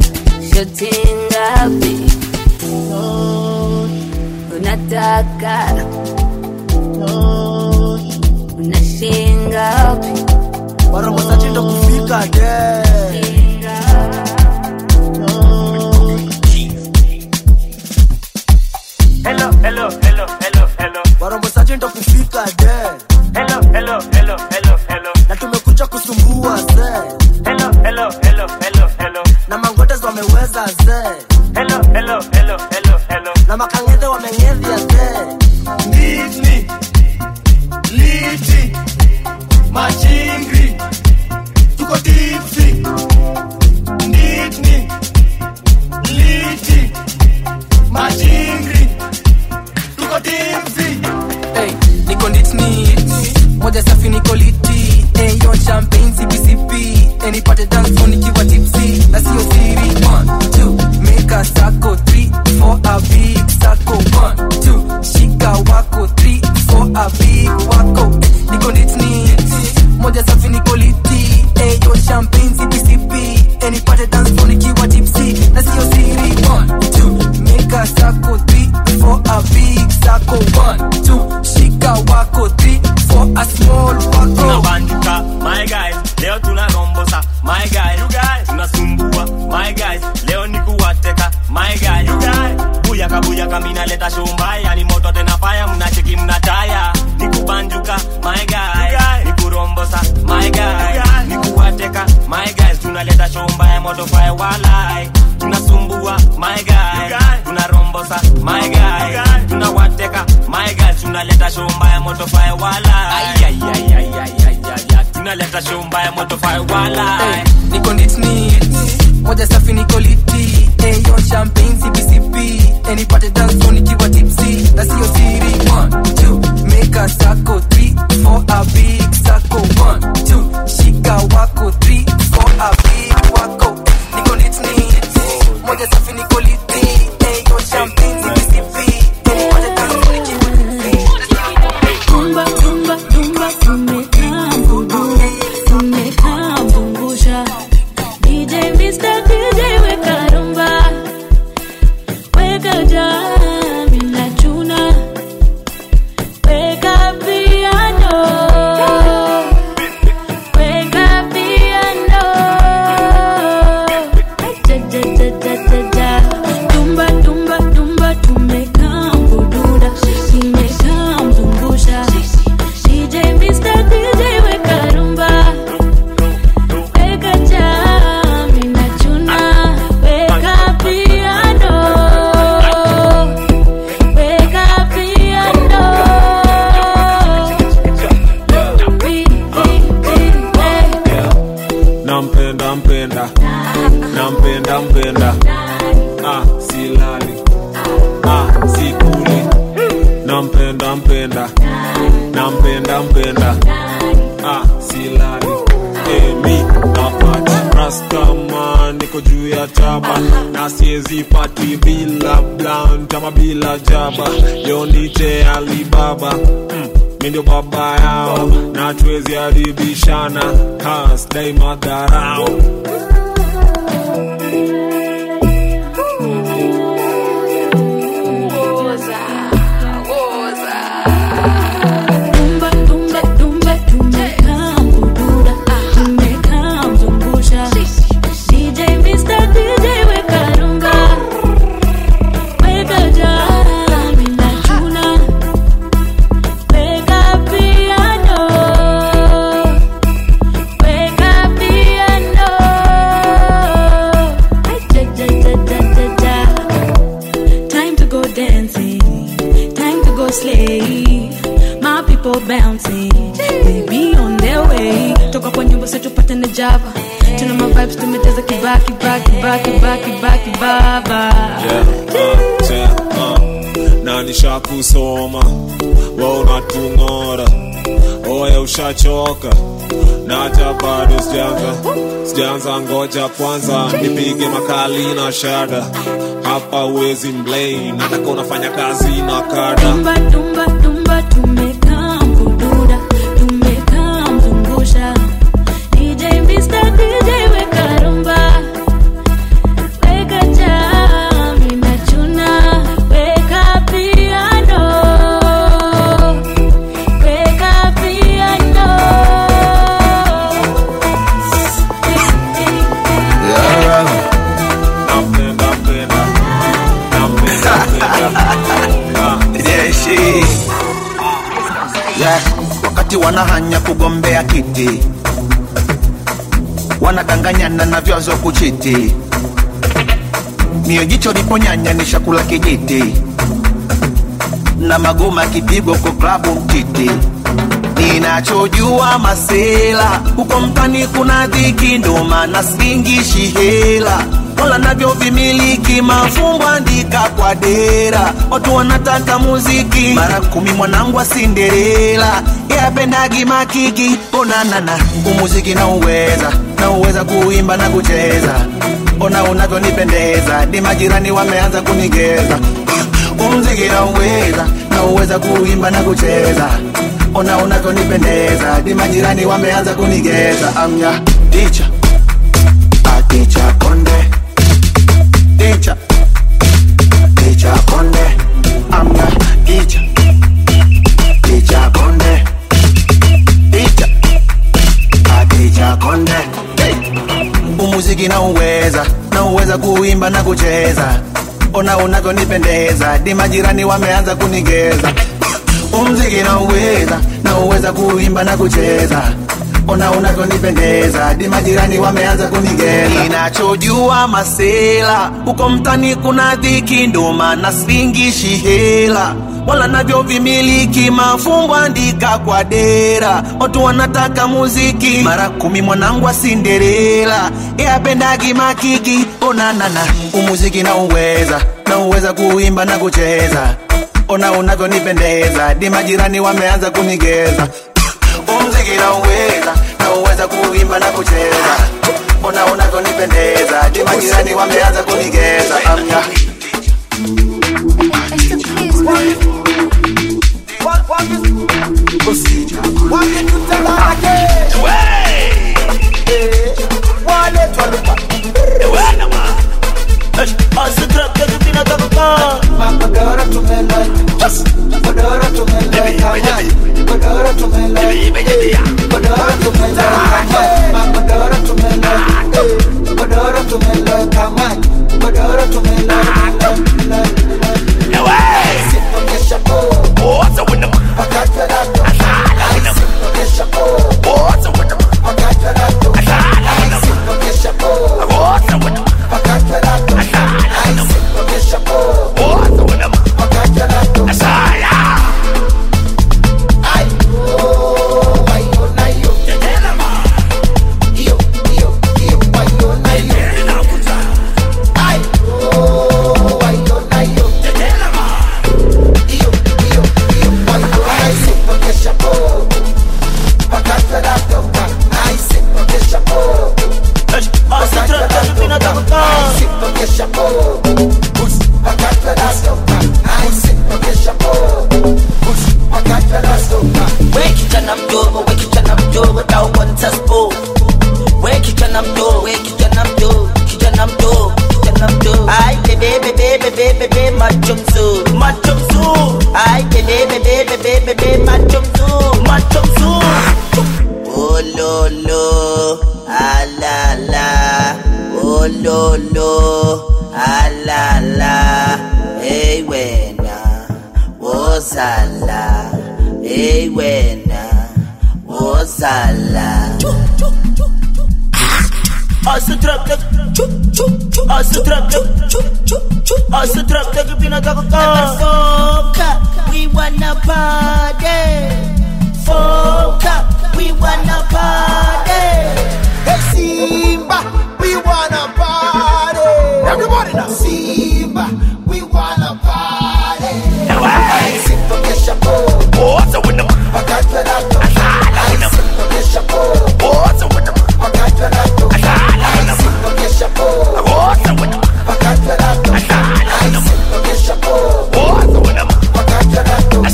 Shooting happy, unataka. Unashinda upi waro wasachinda kufika hello hello hello hello hello waro wasachinda kufika hello hello hello hello hello na tumekuja kusumbua hello hello hello hello hello na mangote wameweza hello hello hello hello hello na makangede wamenyezia moja safi ni quality, ayon champagne CBCP, any party dance on nikiwa tipsy, na siyo siri 1, 2, make a sako 3, 4 a big sako 1, 2, shika wako 3, 4 a big wako, nikondit ni, moja safi ni quality, ayon champagne CBCP, any party dance on nikiwa tipsy, na siyo siri 1, 2, make a sako 3, 4 a big sako 1, 2, shika wako 3. A small one, bandita, my guys, leo tunarombosa, my guys, you guys, tunasumbua, my guys, leo nikuwateka, my guys, you guys, buyaka buyaka minaleta shumbaya, ni moto tena fire, mnacheki mnataya, nikubanjuka, my guys, nikurombosa, my guys, nikuwateka, my guys, tunaleta shumbaya, moto fire, walai, tunasumbua, my guys, tunarombosa, my guys, tunawateka, my guys, tunaleta shumbaya, moto fire, walai. Tunaleta show mbaya moto fire wala niko nit moja safi ni quality ayon champagne CBCP any party dance on nikiwa tipsy that's your city 1, 2 make a sako 3, 4 a big sako 1, 2 shika wako 3, 4 a big wako niko nit moja safi ni quality ayon champagne CBCP see. They be on their way. Toka kwa nyumba so tupate na java. Tuna ma vibes tumeteza kibaki baba. Nani shakusoma waona tungora. Oya ushachoka na hata bado sijaanza ngoja kwanza nipige makali na shada. Hapa wezi mblame nataka unafanya kazi na kada. Tumba tumekaa mkududa, tumekaa mzungusha. DJ Mr. DJ weka rumba, weka jam inachuna, weka piano. Yeah. Yeah, wakati wanahanya kugombea kiti, wanadanganyana na vyozo kuchiti. Mio jicho liponyanya ni shakula kijiti, na magoma kipigo kwa klabu mtiti. Ninachojua masela uko mtani kuna dhiki, ndo maana singishi hela. Ola navyo vimiliki, mafumbo andika kwa dera. Watu wanataka muziki, mara kumi mwanangu wa Cinderella. Ya pendagi makiki, ona nana umuziki na uweza kuimba na kucheza. Ona unavyo nipendeza, ni majirani wameanza kunigeza. Umuziki na uweza kuimba na kucheza. Ona unavyo nipendeza, ni majirani wameanza kunigeza. I'm your teacher, a teacher konde. Teacher Konde, I'm a teacher Konde. Umuziki na uweza kuimba na kucheza. Ona unavyonipendeza, di majirani wameanza kunigeza. Umuziki na uweza kuimba na kucheza. Ona unavyonipendeza, di majirani wameanza kunigeza. Ninachojua masela uko mtani kuna dhiki, ndo maana singishi hela. Wala navyo vimiliki, mafumbo andika kwa dera. Watu wanataka muziki, mara kumi mwanangu wa Cinderella. Ya pendagi makiki, ona nana umuziki na uweza kuimba na kucheza. Ona unavyonipendeza, di majirani wameanza kunigeza. Umuziki na uweza kuimba na kucheza. Ona unavyonipendeza, di majirani wameanza kunigeza. Amya we wanna party. folk up, we wanna party. Hey Simba, we wanna party. Everybody now. Simba, we wanna party. Now I sing for the chapeau. What's up with them? I got the lato. I sing for the chapeau. What's up with them? I got the lato. I sing for the chapeau. What's up with them? I got the lato. I sing for the chapeau. What's up with them? I got the lato.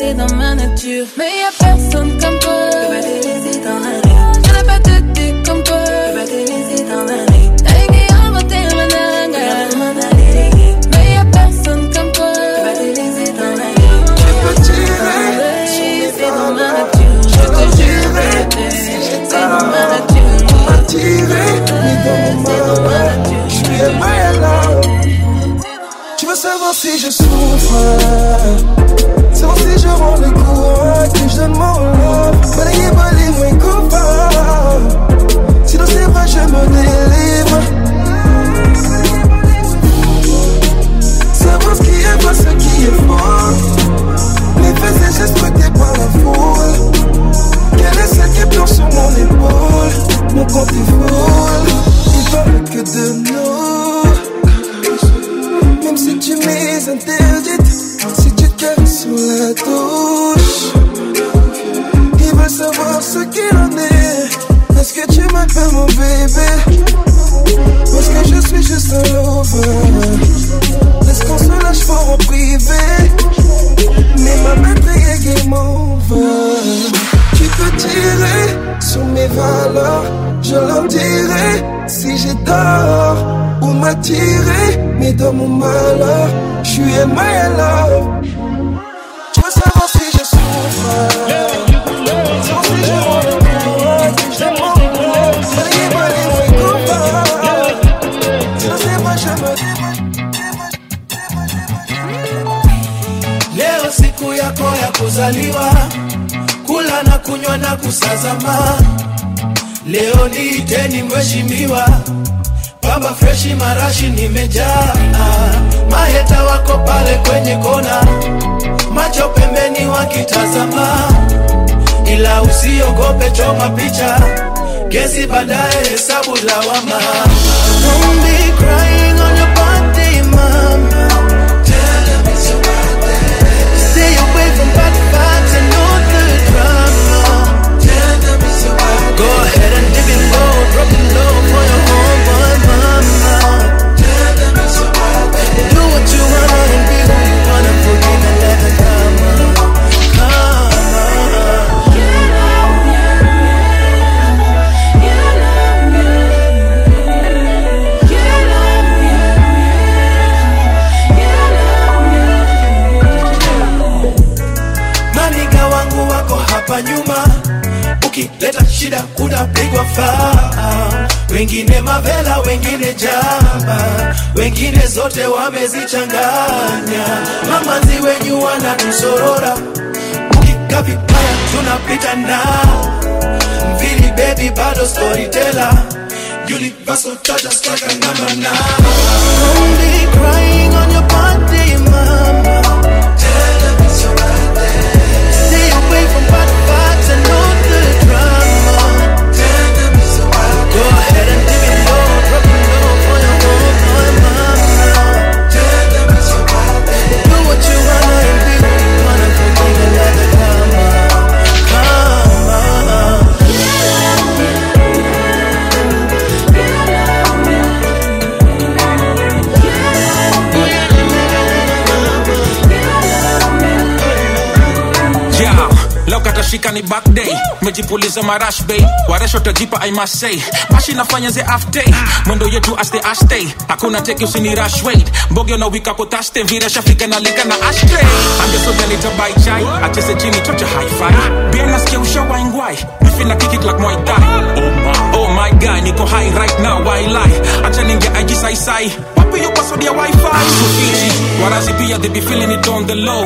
C'est dans ma nature. Mais y'a personne comme toi. Je vais t'éliser dans la nuit. Y'en a pas de thé comme toi. Je vais t'éliser dans la nuit. T'as les guillemets en mode t'es mananga. Mais y'a personne comme toi. Je vais t'éliser dans la nuit. Tu peux tirer. Je suis dans ma nature. Je te jure. Si j'étais dans ma nature. On m'a tiré. Ni dans ma nature. Je suis aimé là. Savoir si je souffre, savoir si je rends le courage, que je donne mon love. Balayez, balayez, moi coupable. Sinon c'est vrai, je me délivre. Savoir ce qui est vrai, ce qui est faux. Les faits et gestes prêtés par la foule. Quelle est celle qui plonge sur mon épaule? Mon compte est full. Il parle que de nous. Si tu m'es interdite, si tu te calmes sous la douche, ils veulent savoir ce qu'il en est. Est-ce que tu m'appelles mon bébé? Parce que je suis juste un lover. Est-ce qu'on se lâche fort en privé? Mais ma batterie est game over. Tu peux tirer sur mes valeurs, je leur dirai si j'ai tort ou m'attirer. Mais dans mon malheur, je suis aimé à l'or. Je veux savoir si je souffre, savoir si je rends le courage, si je donne mon love. Balayez, balayez, moi coupable. Sinon c'est moi, je me dévoile. Leo siku yako ya kuzaliwa, kula na kunywa na kusazama. Leo ni ite ni mheshimiwa. Baba freshi marashi nimejaa. Maheta wako pale kwenye kona, macho pembeni wakitazama. Ila usiogope, choma picha, kesi baadaye hesabu lawama. Don't be crying on your birthday, mama. Tell them it's your birthday. Stay away from bad vibes and all the drama. Tell them it's your birthday. Go ahead and dip it low, drop it low for your home. Nyuma ukileta shida unapigwa faa. Wengine mavela, wengine jamba, wengine zote wamezichanganya. Mamazi wenyu wanatusorora, ukika vipaya tunapita na mvili baby bado storyteller. Universal charger stuck a number now. Only crying on your birthday, mama. Tell them it's your birthday. Stay away from bad vibes and all the drama. Tell them it's your birthday. Go ahead and give it low, drop it low for your own boy, mama. Tell them it's your birthday. Do what you wanna and be who you wanna, go give it like a drama. Shika ni back day, mejipuliza marash bay. Waresho tajipa I must say, mashi nafanya ze half day. Mwendo yetu aste, hakuna take usini rush weight. Mbogyo na wika potaste, viresha fika na lika na ashtray. Angeso delita by chai, achese chini chocha hi-fi. Bia nasikia usha waingwai, nifina kick it like Muay Thai. Oh my guy, niko high right now, why lie? Acha ninge aji sai-sai, wapi yupa sodia wifi. Sufichi, warazi pia they be feeling it on the low.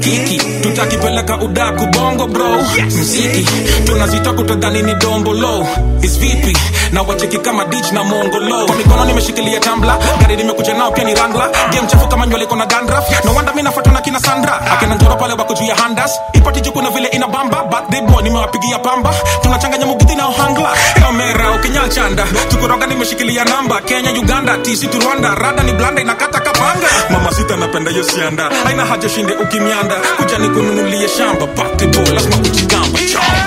Kiki, tutaki peleka udaku bongo bro. Yes. Mziki, tunazita kutadhani ni dombo low. It's VP, na wacheki kama ditch na mongo low. Kwa mikono nimeshikilia tumbler, gari nimekuja nao pia ni Wrangler. Game chafu kama nywele kona dandruff, no wonder minafuatwa na kina Sandra. Akina njoro pale wako juu ya Hondas, ipati juku na vile ina bamba. Birthday boy nimewapigia pamba, tunachanganya mugiti na uhangla. Kamera ukinyal chanda, tukuroga nimeshikilia namba. Kenya, Uganda, TC to Rwanda, rada ni blanda inakata kapanga. Mama sita napenda yosianda, aina haja shinde ukimianda. Kuja ni kununulie shamba, back to ball, lazima. Jump, jump.